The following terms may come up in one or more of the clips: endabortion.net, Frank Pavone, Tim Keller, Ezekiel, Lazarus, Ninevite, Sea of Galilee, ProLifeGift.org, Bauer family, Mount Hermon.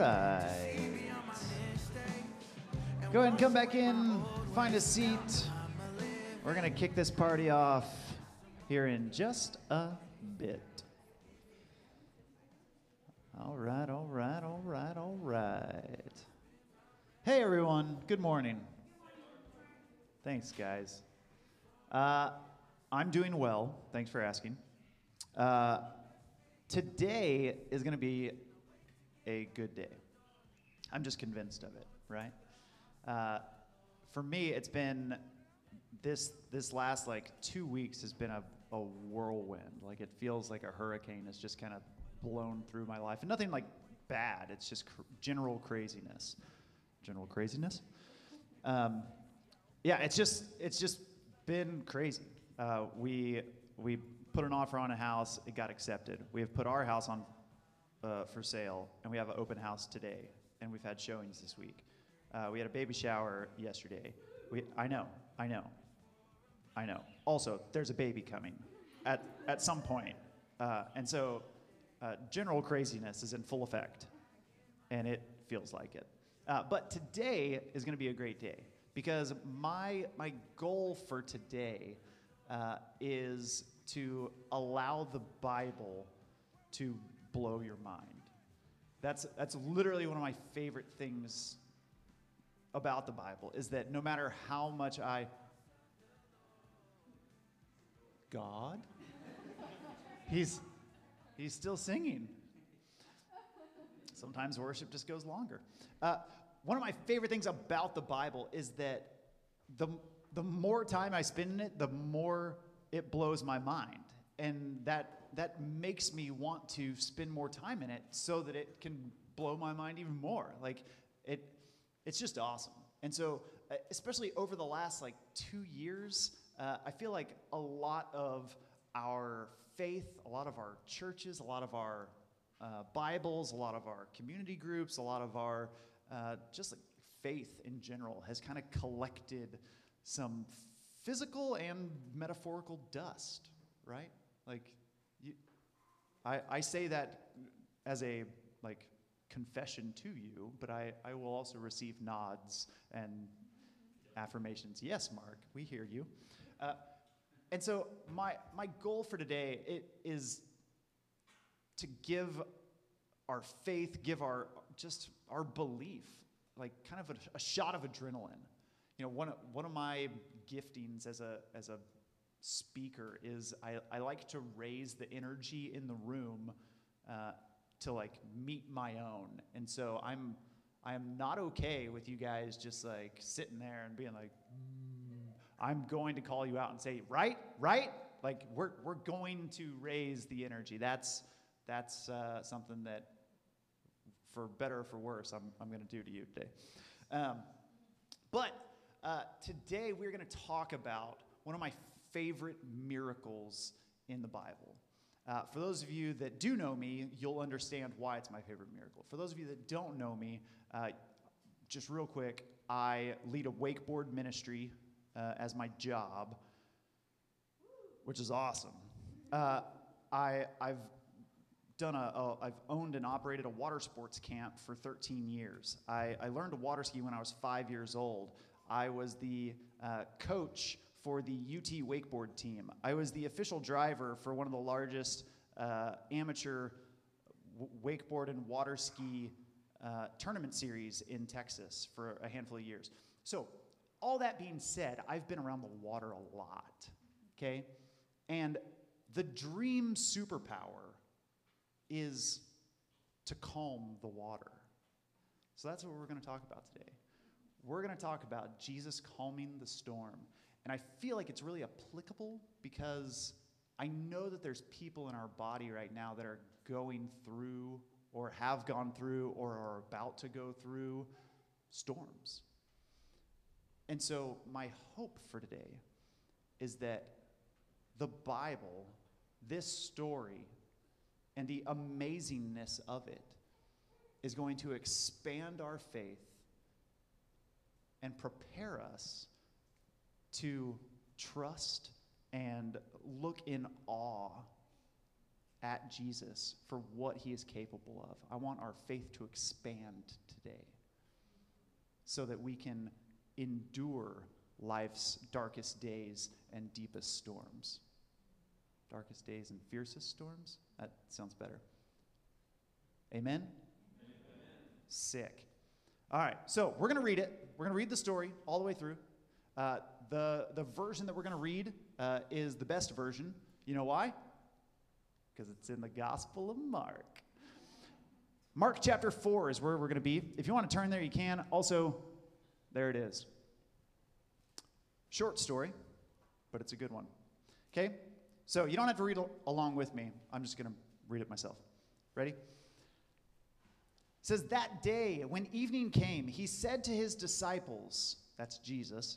right. Go ahead and come back in, find a seat. We're going to kick this party off here in just a bit. All right, all right, all right, all right. Hey, everyone. Good morning. Thanks, guys. I'm doing well. Thanks for asking. Today is going to be a good day. I'm just convinced of it, right? For me, it's been this last, 2 weeks has been a whirlwind. Like, it feels like a hurricane has just kind of blown through my life. And nothing, bad. It's just general craziness. General craziness? Yeah, it's just been crazy. We put an offer on a house. It got accepted. We have put our house on for sale, and we have an open house today, and we've had showings this week. We had a baby shower yesterday. I know. Also, there's a baby coming at some point. And so general craziness is in full effect, and it feels like it. But today is going to be a great day because my goal for today is to allow the Bible to blow your mind. That's literally one of my favorite things about the Bible, is that no matter how much God? He's still singing. Sometimes worship just goes longer. One of my favorite things about the Bible is that the more time I spend in it, the more it blows my mind. And that makes me want to spend more time in it so that it can blow my mind even more. It's just awesome. And so, especially over the last 2 years, I feel like a lot of our faith, a lot of our churches, a lot of our Bibles, a lot of our community groups, a lot of our faith in general has kind of collected some physical and metaphorical dust, right? I say that as a confession to you, but I will also receive nods and affirmations. Yes, Mark, we hear you. And so my goal for today is to give our faith, give our belief, kind of a shot of adrenaline. You know, one of my giftings as a speaker is I like to raise the energy in the room to meet my own. And so I am not okay with you guys just sitting there and being I'm going to call you out and say, right? We're going to raise the energy. That's something that, for better or for worse, I'm going to do to you today. But today we're going to talk about one of my favorite miracles in the Bible. For those of you that do know me, you'll understand why it's my favorite miracle. For those of you that don't know me, just real quick, I lead a wakeboard ministry as my job, which is awesome. I've owned and operated a water sports camp for 13 years. I learned to water ski when I was 5 years old. I was the coach for the UT wakeboard team. I was the official driver for one of the largest amateur wakeboard and water ski tournament series in Texas for a handful of years. So all that being said, I've been around the water a lot, okay? And the dream superpower is to calm the water. So that's what we're gonna talk about today. We're gonna talk about Jesus calming the storm. And I feel like it's really applicable because I know that there's people in our body right now that are going through or have gone through or are about to go through storms. And so my hope for today is that the Bible, this story, and the amazingness of it is going to expand our faith and prepare us to trust and look in awe at Jesus for what he is capable of. I want our faith to expand today so that we can endure life's darkest days and deepest storms. Darkest days and fiercest storms? That sounds better. Amen? Amen. Sick. All right, so we're going to read it. We're going to read the story all the way through. The version that we're going to read is the best version. You know why? Because it's in the Gospel of Mark. Mark chapter 4 is where we're going to be. If you want to turn there, you can. Also, there it is. Short story, but it's a good one. Okay? So you don't have to read along with me. I'm just going to read it myself. Ready? It says, "That day, when evening came, he said to his disciples," that's Jesus,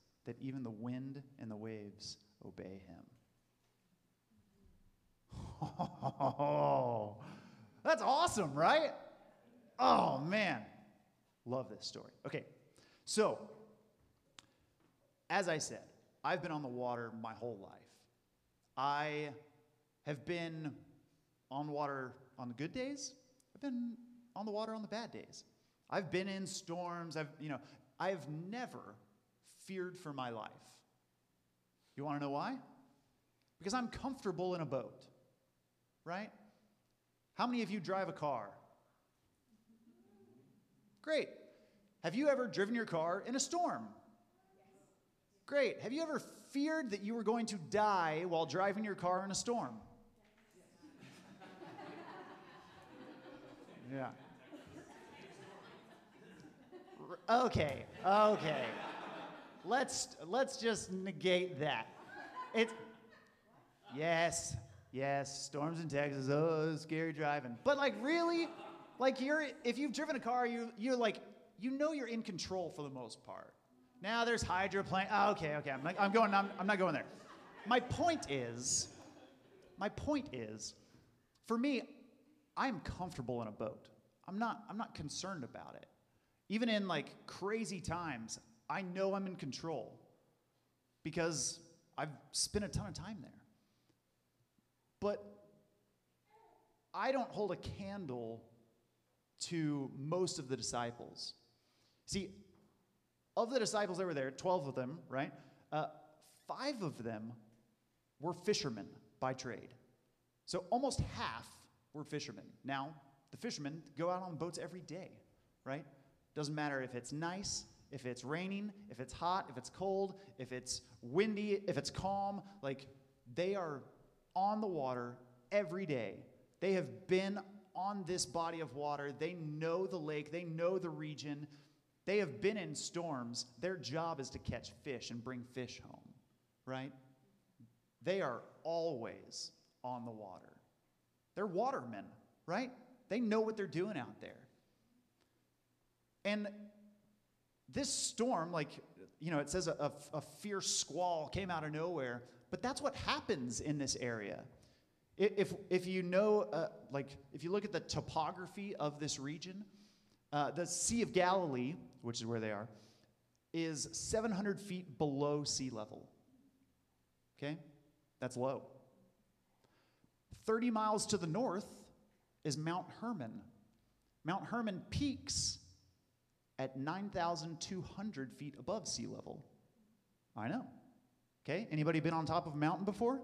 that even the wind and the waves obey him?" Oh, that's awesome, right? Oh, man. Love this story. Okay, so as I said, I've been on the water my whole life. I have been on water on the good days. I've been on the water on the bad days. I've been in storms. I've never feared for my life. You want to know why? Because I'm comfortable in a boat, right? How many of you drive a car? Great. Have you ever driven your car in a storm? Great. Have you ever feared that you were going to die while driving your car in a storm? Yeah. Okay. Let's just negate that. Yes, storms in Texas, oh, scary driving. But like really, like if you've driven a car, you're like, you're in control for the most part. Now there's hydroplane, oh, okay, I'm not going there. My point is, for me, I'm comfortable in a boat. I'm not concerned about it. Even in like crazy times, I know I'm in control because I've spent a ton of time there. But I don't hold a candle to most of the disciples. See, of the disciples that were there, 12 of them, right? 5 of them were fishermen by trade. So almost half were fishermen. Now, the fishermen go out on boats every day, right? Doesn't matter if it's nice, if it's raining, if it's hot, if it's cold, if it's windy, if it's calm, like they are on the water every day. They have been on this body of water. They know the lake. They know the region. They have been in storms. Their job is to catch fish and bring fish home, right? They are always on the water. They're watermen, right? They know what they're doing out there. And this storm, it says a fierce squall came out of nowhere, but that's what happens in this area. If you look at the topography of this region, the Sea of Galilee, which is where they are, is 700 feet below sea level. Okay? That's low. 30 miles to the north is Mount Hermon. Mount Hermon peaks at 9,200 feet above sea level. I know. Okay, anybody been on top of a mountain before?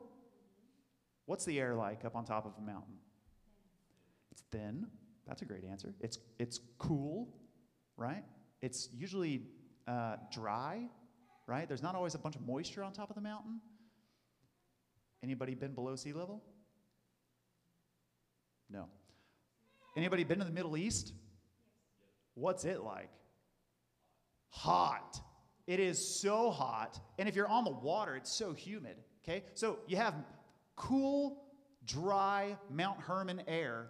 What's the air like up on top of a mountain? It's thin, That's a great answer. It's cool, right? It's usually dry, right? There's not always a bunch of moisture on top of the mountain. Anybody been below sea level? No. Anybody been to the Middle East? What's it like? Hot. It is so hot. And if you're on the water, it's so humid, okay? So you have cool, dry Mount Hermon air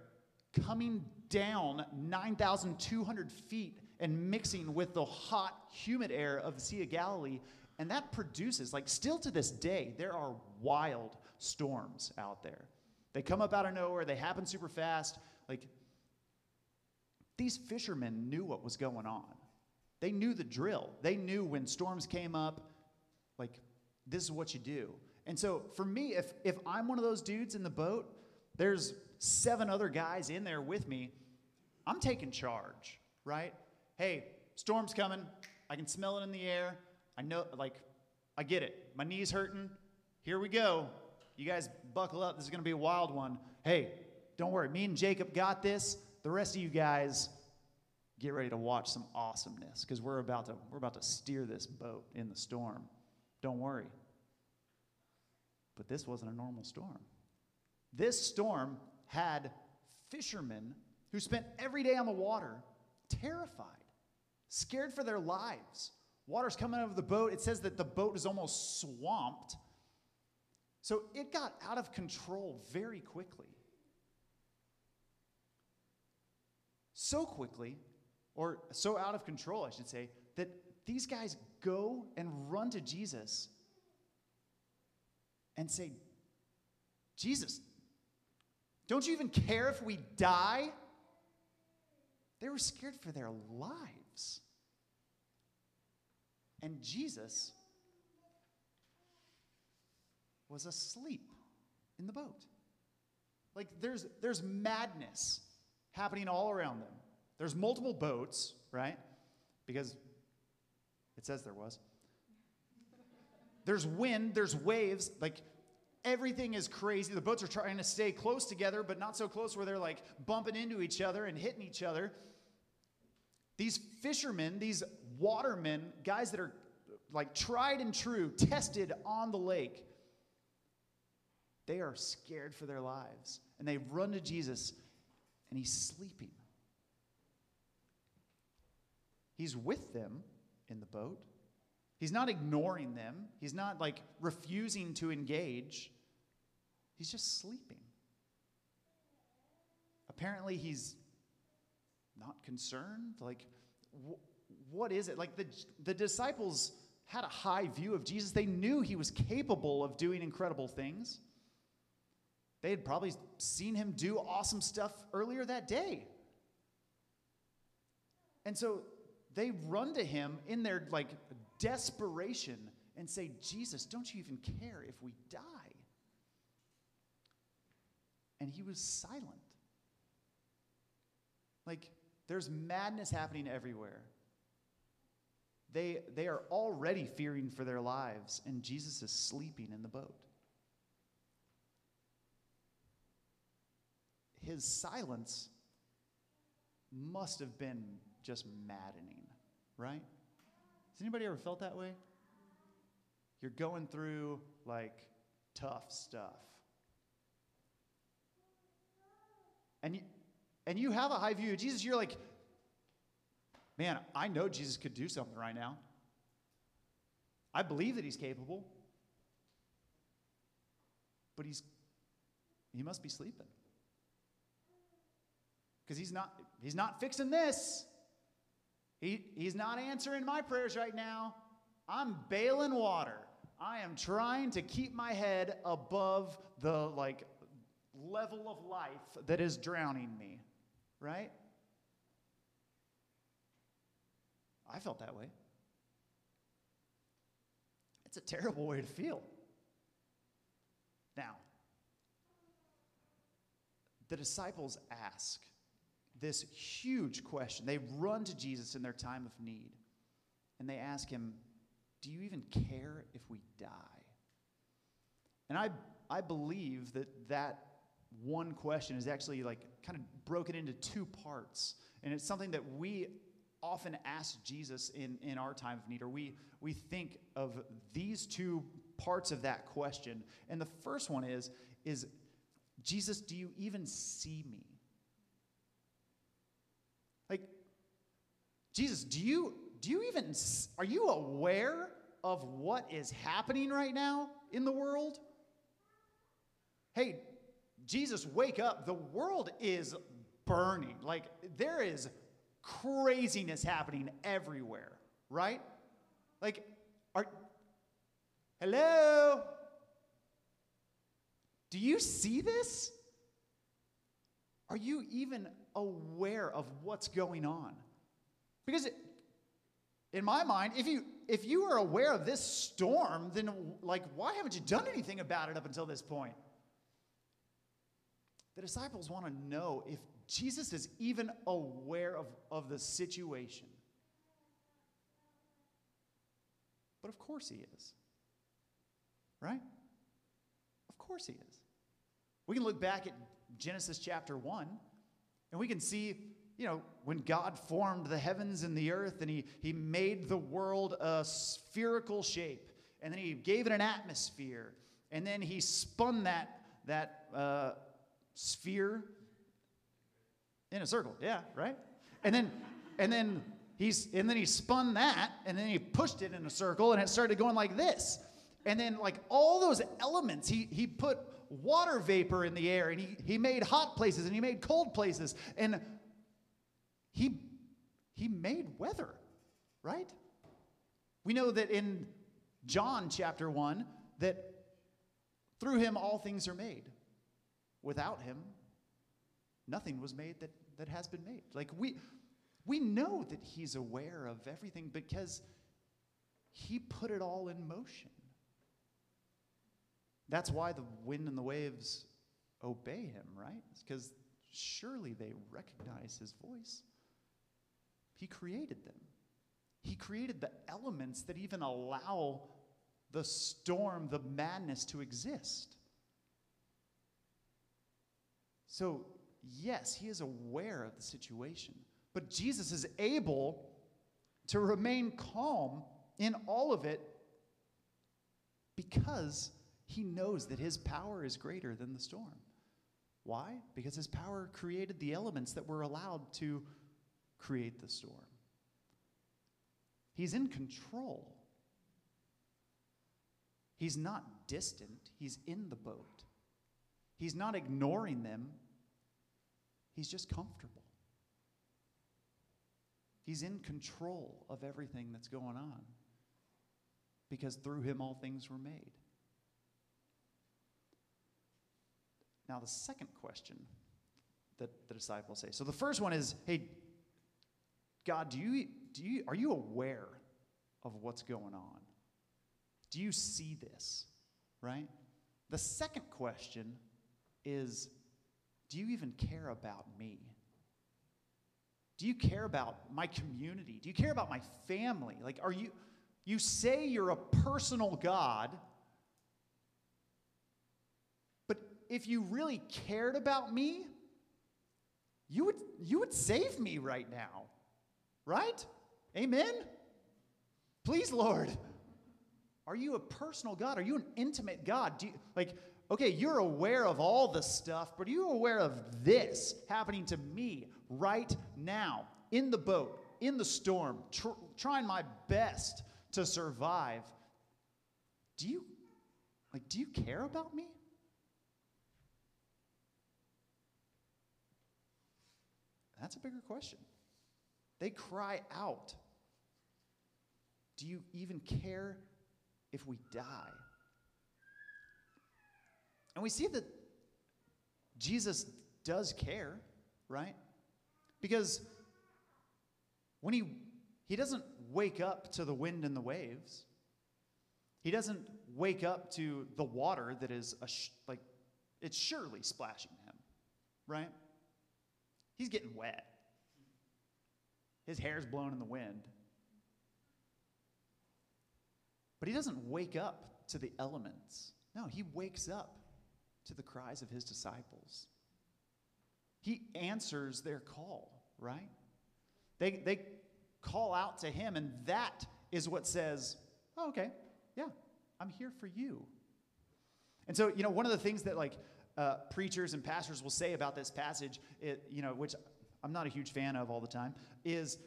coming down 9,200 feet and mixing with the hot, humid air of the Sea of Galilee. And that produces, like still to this day, there are wild storms out there. They come up out of nowhere. They happen super fast. Like, these fishermen knew what was going on. They knew the drill. They knew when storms came up, like, this is what you do. And so for me, if I'm one of those dudes in the boat, there's 7 other guys in there with me, I'm taking charge, right? Hey, storm's coming. I can smell it in the air. I know, like, I get it. My knee's hurting. Here we go. You guys buckle up. This is going to be a wild one. Hey, don't worry. Me and Jacob got this. The rest of you guys get ready to watch some awesomeness because we're about to steer this boat in the storm. Don't worry. But this wasn't a normal storm. This storm had fishermen who spent every day on the water terrified, scared for their lives. Water's coming out of the boat. It says that the boat is almost swamped. So it got out of control very quickly. So quickly, or so out of control, I should say, that these guys go and run to Jesus and say, Jesus, don't you even care if we die? They were scared for their lives. And Jesus was asleep in the boat. Like, there's madness happening all around them. There's multiple boats, right? Because it says there was. There's wind, there's waves, like, everything is crazy. The boats are trying to stay close together, but not so close where they're like bumping into each other and hitting each other. These fishermen, these watermen, guys that are like tried and true, tested on the lake, they are scared for their lives. And they run to Jesus, and he's sleeping. He's with them in the boat. He's not ignoring them. He's not like refusing to engage. He's just sleeping. Apparently, he's not concerned. Like, what is it? Like, the disciples had a high view of Jesus. They knew he was capable of doing incredible things. They had probably seen him do awesome stuff earlier that day. And so they run to him in their, like, desperation and say, Jesus, don't you even care if we die? And he was silent. Like, there's madness happening everywhere. They are already fearing for their lives, and Jesus is sleeping in the boat. His silence must have been just maddening, right? Has anybody ever felt that way? You're going through, like, tough stuff. And you have a high view of Jesus. You're like, man, I know Jesus could do something right now. I believe that he's capable. But he must be sleeping. Because he's not fixing this. He's not answering my prayers right now. I'm bailing water. I am trying to keep my head above the, like, level of life that is drowning me, right? I felt that way. It's a terrible way to feel. Now, the disciples ask this huge question. They run to Jesus in their time of need, and they ask him, do you even care if we die? And I believe that one question is actually like kind of broken into two parts. And it's something that we often ask Jesus in our time of need, or we think of these two parts of that question. And the first one is Jesus, do you even see me? Like, Jesus, do you even, are you aware of what is happening right now in the world? Hey, Jesus, wake up. The world is burning. Like, there is craziness happening everywhere, right? Like, hello? Do you see this? Are you even aware of what's going on? Because in my mind, if you are aware of this storm, then like why haven't you done anything about it up until this point? The disciples want to know if Jesus is even aware of the situation. But of course he is. Right? Of course he is. We can look back at Genesis chapter 1, and we can see, you know, when God formed the heavens and the earth, and he made the world a spherical shape, and then he gave it an atmosphere, and then he spun that sphere in a circle, yeah, right? And then he spun that, and then he pushed it in a circle, and it started going like this. And then like all those elements, he put water vapor in the air, and he made hot places, and he made cold places, and he made weather, right? We know that in John chapter 1 that through him all things are made. Without him, nothing was made that has been made. Like we know that he's aware of everything because he put it all in motion. That's why the wind and the waves obey him, right? It's because surely they recognize his voice. He created them. He created the elements that even allow the storm, the madness to exist. So, yes, he is aware of the situation, but Jesus is able to remain calm in all of it because he knows that his power is greater than the storm. Why? Because his power created the elements that were allowed to create the storm. He's in control. He's not distant. He's in the boat. He's not ignoring them. He's just comfortable. He's in control of everything that's going on because through him all things were made. Now, the second question that the disciples say. So the first one is, hey, God, are you aware of what's going on? Do you see this? Right? The second question is, do you even care about me? Do you care about my community? Do you care about my family? Like, you say you're a personal God, but if you really cared about me, you would save me right now, right? Amen? Please, Lord. Are you a personal God? Are you an intimate God? Okay, you're aware of all the stuff, but are you aware of this happening to me right now, in the boat, in the storm, trying my best to survive? Do you care about me? That's a bigger question. They cry out, do you even care if we die? And we see that Jesus does care, right? Because when he doesn't wake up to the wind and the waves, he doesn't wake up to the water that is it's surely splashing him, right? He's getting wet. His hair's blowing in the wind. But he doesn't wake up to the elements. No, he wakes up to the cries of his disciples. He answers their call, right? They call out to him, and that is what says, oh, okay, yeah, I'm here for you. And so, you know, one of the things that, like, preachers and pastors will say about this passage, which I'm not a huge fan of all the time, is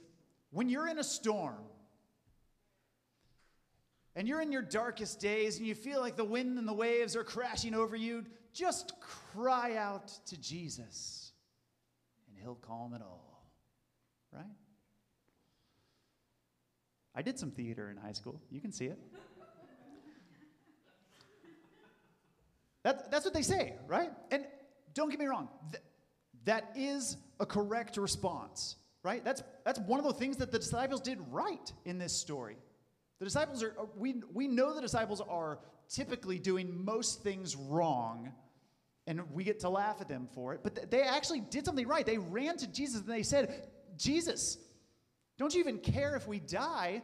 when you're in a storm and you're in your darkest days and you feel like the wind and the waves are crashing over you, just cry out to Jesus and he'll calm it all, right? I did some theater in high school. You can see it. That's what they say, right? And don't get me wrong. That is a correct response, right? That's one of the things that the disciples did right in this story. The disciples are, we know the disciples are typically doing most things wrong, and we get to laugh at them for it, but they actually did something right. They ran to Jesus and they said, Jesus, don't you even care if we die?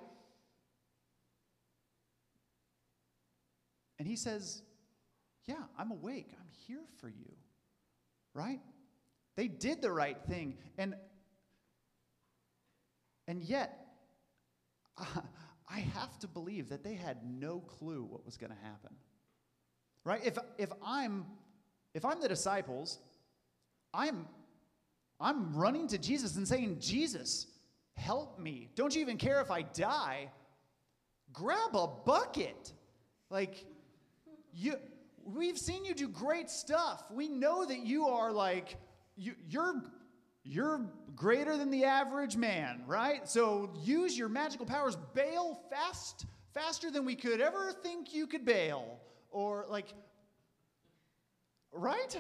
And he says, yeah, I'm awake. I'm here for you, right? They did the right thing. And yet, I have to believe that they had no clue what was going to happen, right? If I'm the disciples, I'm running to Jesus and saying, Jesus, help me. Don't you even care if I die? Grab a bucket. Like, we've seen you do great stuff. We know that you are like, you're greater than the average man, right? So use your magical powers. Bail faster than we could ever think you could bail. Or like, right?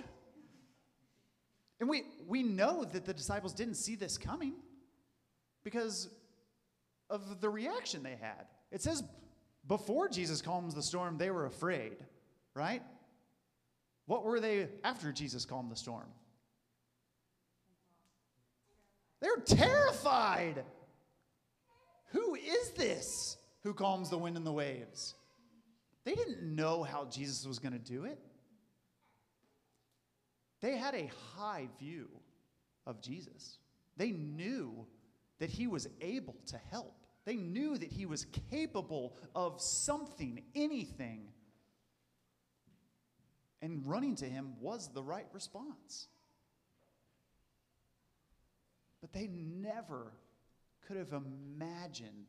And we know that the disciples didn't see this coming because of the reaction they had. It says before Jesus calms the storm, they were afraid, right? What were they after Jesus calmed the storm? They're terrified. Who is this who calms the wind and the waves? They didn't know how Jesus was going to do it. They had a high view of Jesus. They knew that he was able to help. They knew that he was capable of something, anything. And running to him was the right response. But they never could have imagined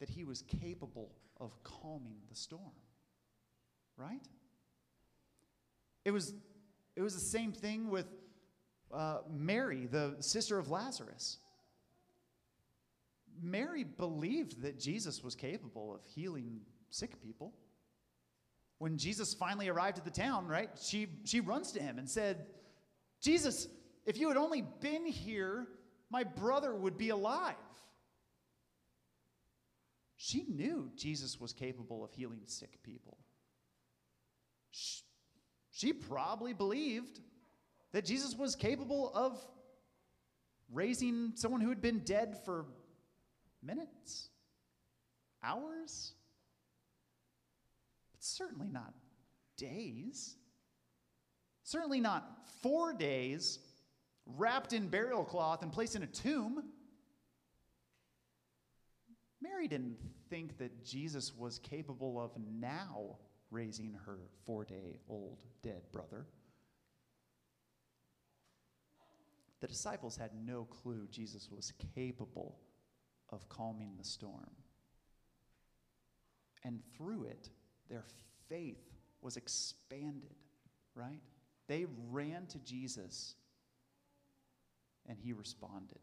that he was capable of calming the storm, right? It was the same thing with Mary, the sister of Lazarus. Mary believed that Jesus was capable of healing sick people. When Jesus finally arrived at the town, right, she runs to him and said, Jesus, if you had only been here, my brother would be alive. She knew Jesus was capable of healing sick people. She probably believed that Jesus was capable of raising someone who had been dead for minutes, hours, but certainly not days, certainly not 4 days wrapped in burial cloth and placed in a tomb. Mary didn't think that Jesus was capable of now raising her 4-day-old dead brother. The disciples had no clue Jesus was capable of calming the storm. And through it, their faith was expanded, right? They ran to Jesus and he responded.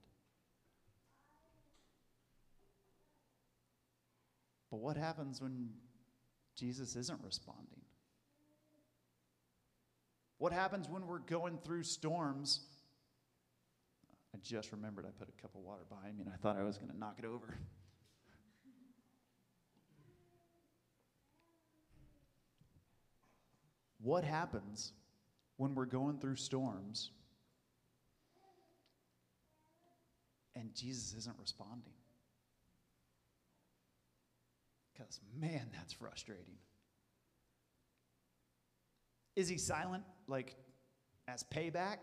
But what happens when Jesus isn't responding? What happens when we're going through storms? I just remembered I put a cup of water behind me and I thought I was going to knock it over. What happens when we're going through storms and Jesus isn't responding? Because, man, that's frustrating. Is he silent, like, as payback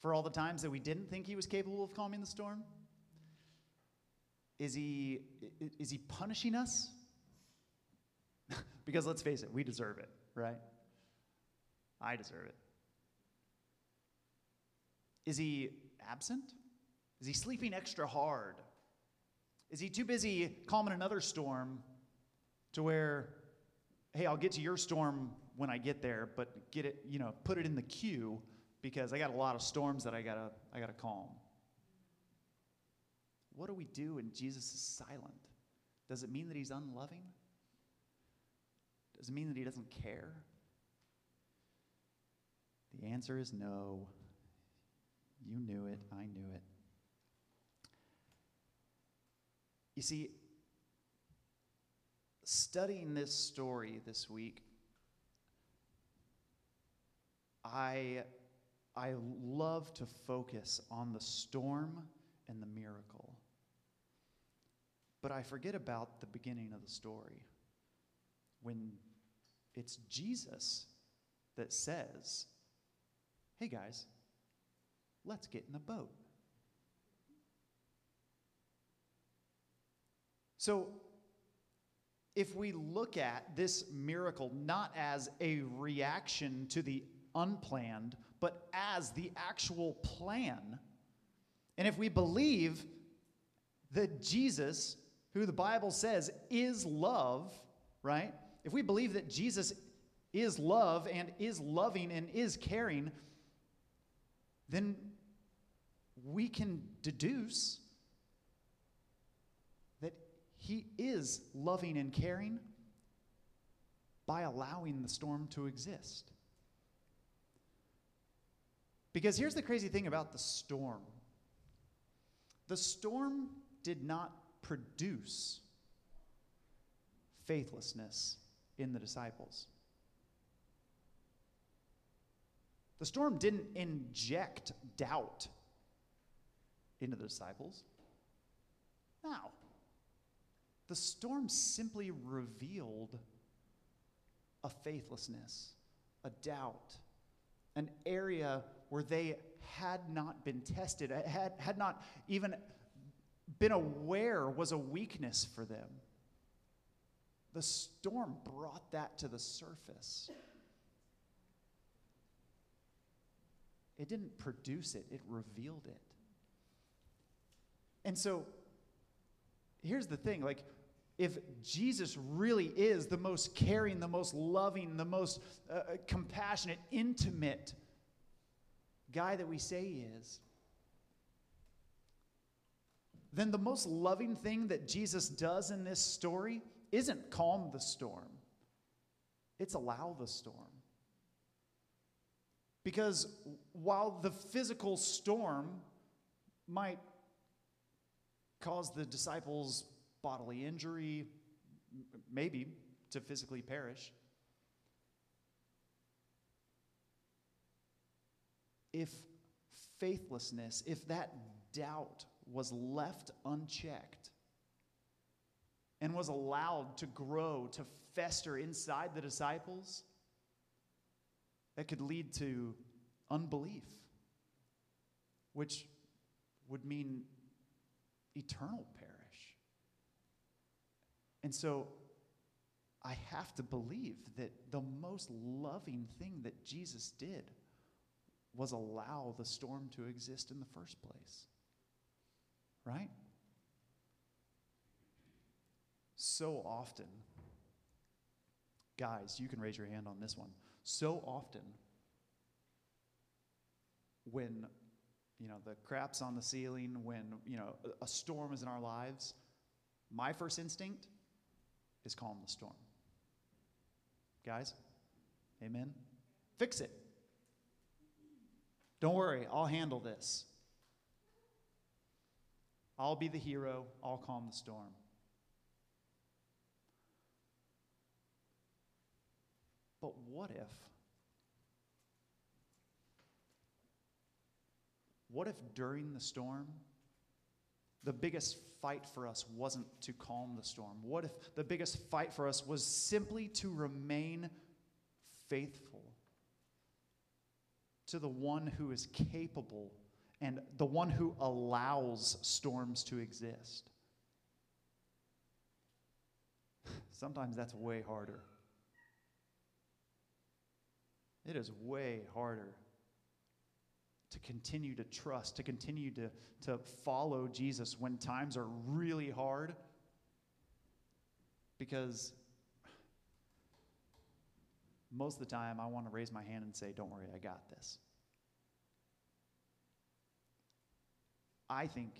for all the times that we didn't think he was capable of calming the storm? Is he punishing us? Because let's face it, we deserve it, right? I deserve it. Is he absent? Is he sleeping extra hard? Is he too busy calming another storm to where, hey, I'll get to your storm when I get there, but get it, you know, put it in the queue because I got a lot of storms that I gotta calm. What do we do when Jesus is silent? Does it mean that he's unloving? Does it mean that he doesn't care? The answer is no. You knew it. I knew it. You see, studying this story this week, I love to focus on the storm and the miracle. But I forget about the beginning of the story, when it's Jesus that says, hey guys, let's get in the boat. So if we look at this miracle not as a reaction to the unplanned, but as the actual plan, and if we believe that Jesus, who the Bible says is love, right? If we believe that Jesus is love and is loving and is caring, then we can deduce that he is loving and caring by allowing the storm to exist. Because here's the crazy thing about the storm. The storm did not produce faithlessness in the disciples. The storm didn't inject doubt into the disciples. No. The storm simply revealed a faithlessness, a doubt, an area where they had not been tested, had not even been aware was a weakness for them. The storm brought that to the surface. It didn't produce it. It revealed it. And so here's the thing. Like, if Jesus really is the most caring, the most loving, the most compassionate, intimate guy that we say he is, then the most loving thing that Jesus does in this story isn't calm the storm. It's allow the storm. Because while the physical storm might cause the disciples bodily injury, maybe to physically perish, if faithlessness, if that doubt was left unchecked, and was allowed to grow, to fester inside the disciples, that could lead to unbelief, which would mean eternal perish. And so I have to believe that the most loving thing that Jesus did was allow the storm to exist in the first place, right? So often, guys, you can raise your hand on this one. So often, when, you know, the crap's on the ceiling, when, you know, a storm is in our lives, my first instinct is calm the storm. Guys, amen? Fix it. Don't worry, I'll handle this. I'll be the hero. I'll calm the storm. But what if during the storm, the biggest fight for us wasn't to calm the storm? What if the biggest fight for us was simply to remain faithful to the one who is capable and the one who allows storms to exist. Sometimes that's way harder. It is way harder to continue to trust, to continue to follow Jesus when times are really hard, because most of the time I want to raise my hand and say, don't worry, I got this. I think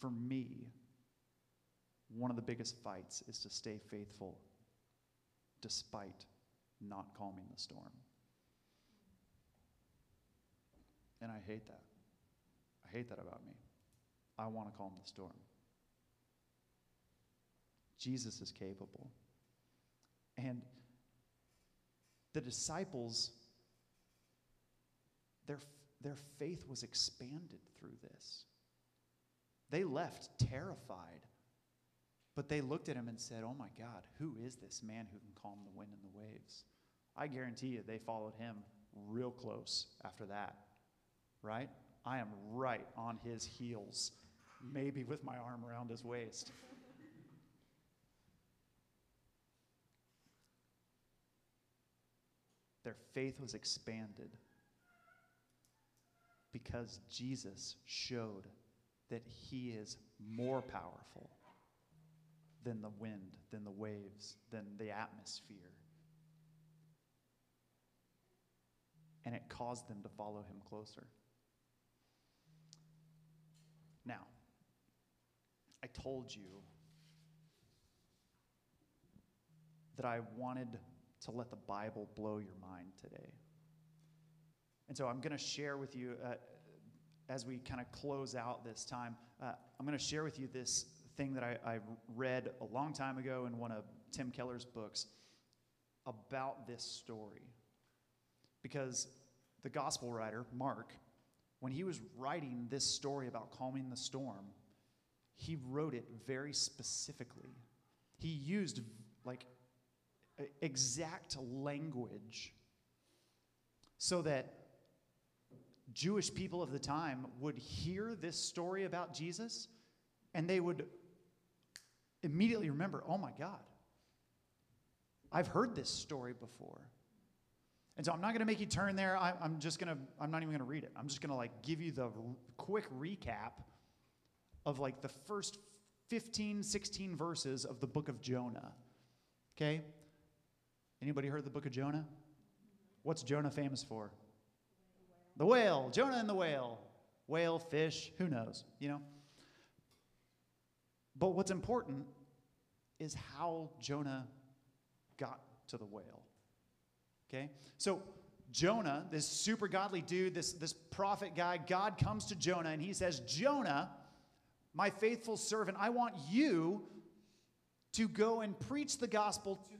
for me, one of the biggest fights is to stay faithful despite not calming the storm. And I hate that. I hate that about me. I want to calm the storm. Jesus is capable. And the disciples, their faith was expanded through this. They left terrified, but they looked at him and said, oh my God, who is this man who can calm the wind and the waves? I guarantee you they followed him real close after that, right? I am right on his heels, maybe with my arm around his waist. Their faith was expanded because Jesus showed that he is more powerful than the wind, than the waves, than the atmosphere. And it caused them to follow him closer. Now, I told you that I wanted to let the Bible blow your mind today. And so I'm going to share with you, as we kind of close out this time, I'm going to share with you this thing that I read a long time ago in one of Tim Keller's books about this story. Because the gospel writer, Mark, when he was writing this story about calming the storm, he wrote it very specifically. He used, like, exact language so that Jewish people of the time would hear this story about Jesus and they would immediately remember, oh my God, I've heard this story before. And so I'm not going to make you turn there. I'm not even going to read it. I'm just going to like give you the quick recap of like the first 15, 16 verses of the book of Jonah. Okay? Anybody heard the book of Jonah? What's Jonah famous for? The whale. Jonah and the whale. Whale, fish, who knows, you know? But what's important is how Jonah got to the whale, okay? So Jonah, this super godly dude, this prophet guy, God comes to Jonah and he says, Jonah, my faithful servant, I want you to go and preach the gospel to the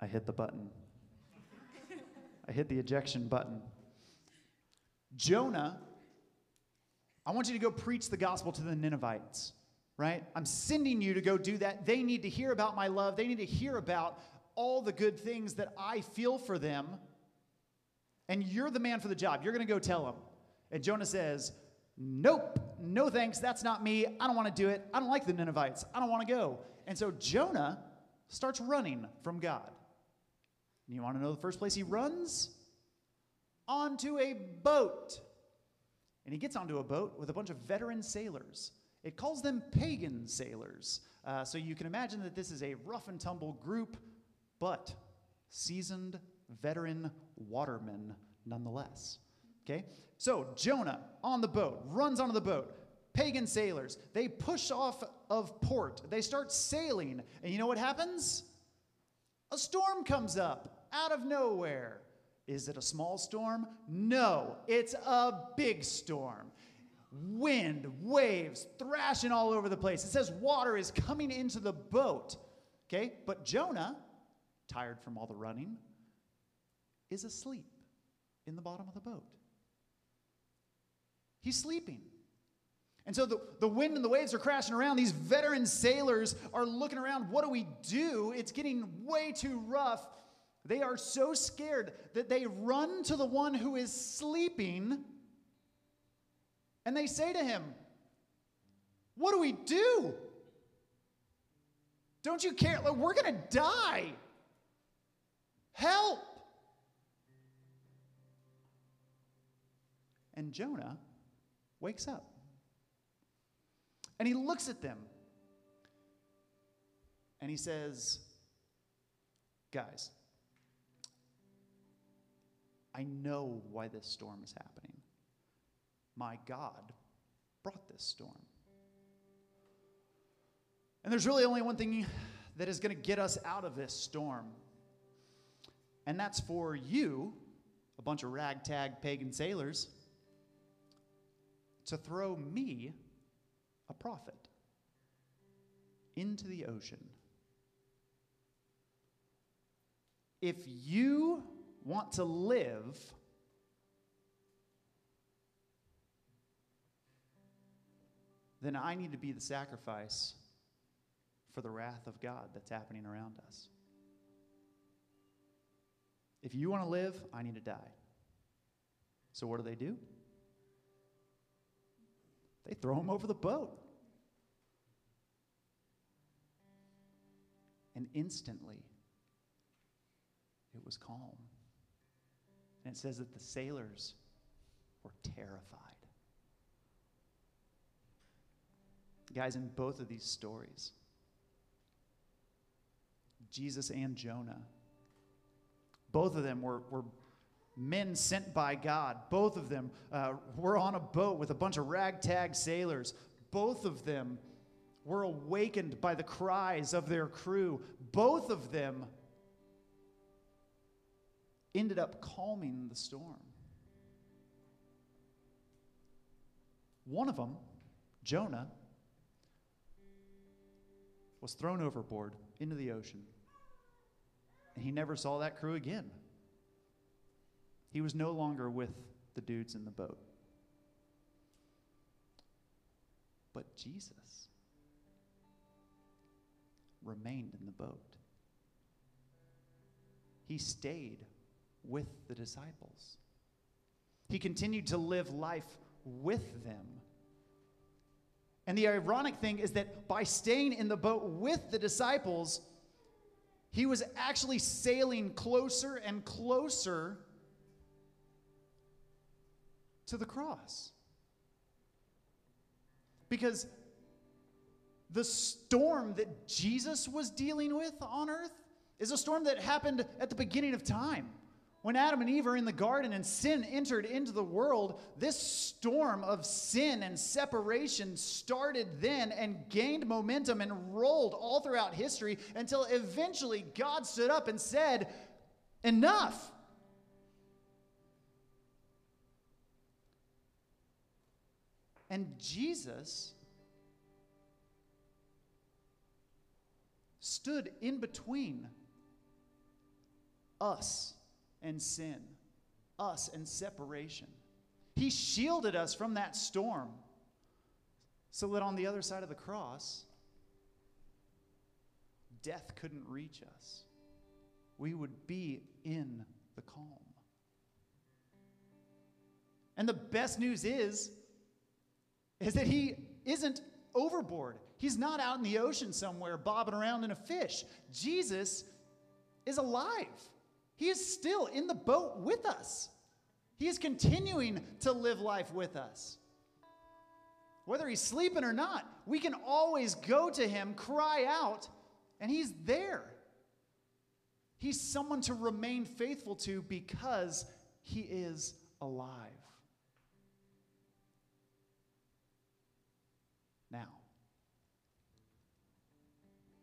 I hit the button. I hit the ejection button. Jonah, I want you to go preach the gospel to the Ninevites, right? I'm sending you to go do that. They need to hear about my love. They need to hear about all the good things that I feel for them. And you're the man for the job. You're going to go tell them. And Jonah says, nope, no thanks. That's not me. I don't want to do it. I don't like the Ninevites. I don't want to go. And so Jonah starts running from God. And you want to know the first place he runs? Onto a boat. And he gets onto a boat with a bunch of veteran sailors. It calls them pagan sailors. So you can imagine that this is a rough and tumble group, but seasoned veteran watermen nonetheless. Okay? So Jonah on the boat, runs onto the boat. Pagan sailors, they push off of port. They start sailing. And you know what happens? A storm comes up out of nowhere. Is it a small storm? No, it's a big storm. Wind, waves, thrashing all over the place. It says water is coming into the boat. Okay, but Jonah, tired from all the running, is asleep in the bottom of the boat. He's sleeping. And so the wind and the waves are crashing around. These veteran sailors are looking around. What do we do? It's getting way too rough. They are so scared that they run to the one who is sleeping, and they say to him, "What do we do? Don't you care? We're going to die. Help." And Jonah wakes up. And he looks at them. And he says, "Guys, I know why this storm is happening. My God brought this storm. And there's really only one thing that is going to get us out of this storm. And that's for you, a bunch of ragtag pagan sailors, to throw me, a prophet, into the ocean. If you want to live, then I need to be the sacrifice for the wrath of God that's happening around us. If you want to live, I need to die." So what do? They throw him over the boat. And instantly, it was calm. And it says that the sailors were terrified. Guys, in both of these stories, Jesus and Jonah, both of them were men sent by God. Both of them were on a boat with a bunch of ragtag sailors. Both of them were awakened by the cries of their crew. Both of them ended up calming the storm. One of them, Jonah, was thrown overboard into the ocean. And he never saw that crew again. He was no longer with the dudes in the boat. But Jesus remained in the boat. He stayed with the disciples. He continued to live life with them. And the ironic thing is that by staying in the boat with the disciples, he was actually sailing closer and closer to the cross. Because the storm that Jesus was dealing with on earth is a storm that happened at the beginning of time. When Adam and Eve are in the garden and sin entered into the world, this storm of sin and separation started then and gained momentum and rolled all throughout history until eventually God stood up and said, "Enough." And Jesus stood in between us and sin, us and separation. He shielded us from that storm so that on the other side of the cross, death couldn't reach us. We would be in the calm. And the best news is that he isn't overboard. He's not out in the ocean somewhere bobbing around in a fish. Jesus is alive. He is still in the boat with us. He is continuing to live life with us. Whether he's sleeping or not, we can always go to him, cry out, and he's there. He's someone to remain faithful to because he is alive. Now,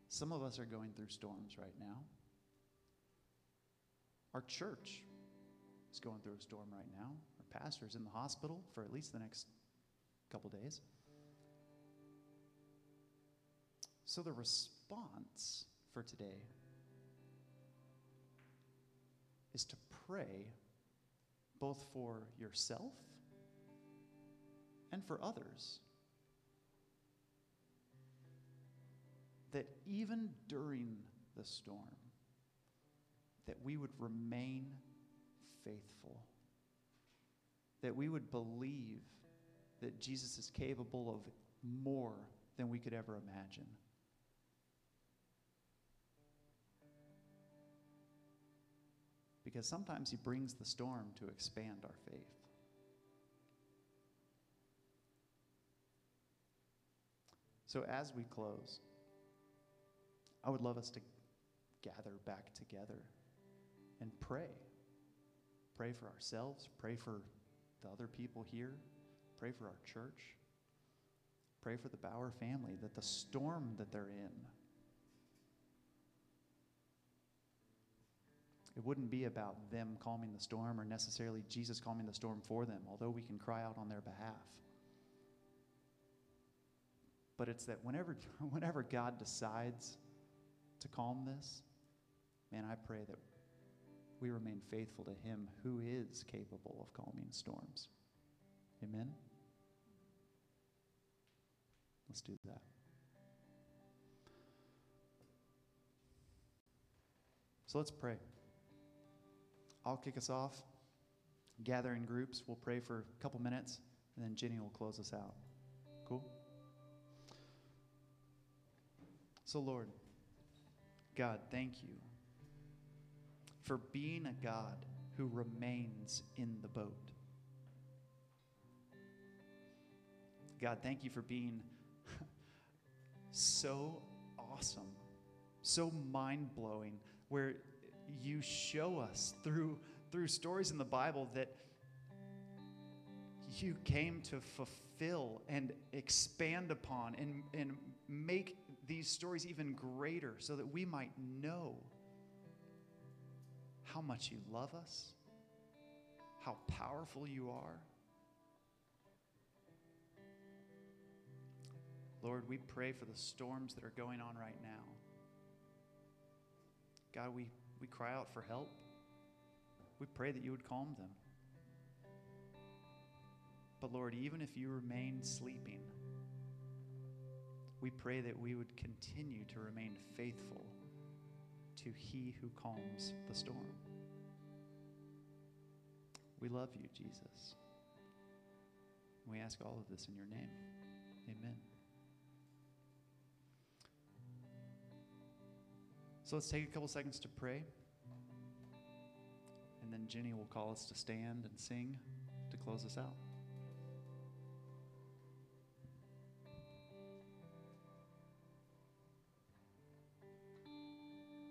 some of us are going through storms right now. Our church is going through a storm right now. Our pastor's in the hospital for at least the next couple days. So the response for today is to pray both for yourself and for others that even during the storm, that we would remain faithful, that we would believe that Jesus is capable of more than we could ever imagine. Because sometimes he brings the storm to expand our faith. So as we close, I would love us to gather back together and pray. Pray for ourselves. Pray for the other people here. Pray for our church. Pray for the Bauer family, that the storm that they're in, it wouldn't be about them calming the storm or necessarily Jesus calming the storm for them, although we can cry out on their behalf. But it's that whenever God decides to calm this, man, I pray that we remain faithful to him who is capable of calming storms. Amen? Let's do that. So let's pray. I'll kick us off. Gather in groups. We'll pray for a couple minutes, and then Jenny will close us out. Cool? So, Lord, God, thank you for being a God who remains in the boat. God, thank you for being so awesome, so mind-blowing, where you show us through stories in the Bible that you came to fulfill and expand upon and make these stories even greater so that we might know how much you love us, how powerful you are. Lord, we pray for the storms that are going on right now. God, we cry out for help. We pray that you would calm them. But Lord, even if you remain sleeping, we pray that we would continue to remain faithful to he who calms the storm. We love you, Jesus. We ask all of this in your name. Amen. So let's take a couple seconds to pray, and then Jenny will call us to stand and sing to close us out.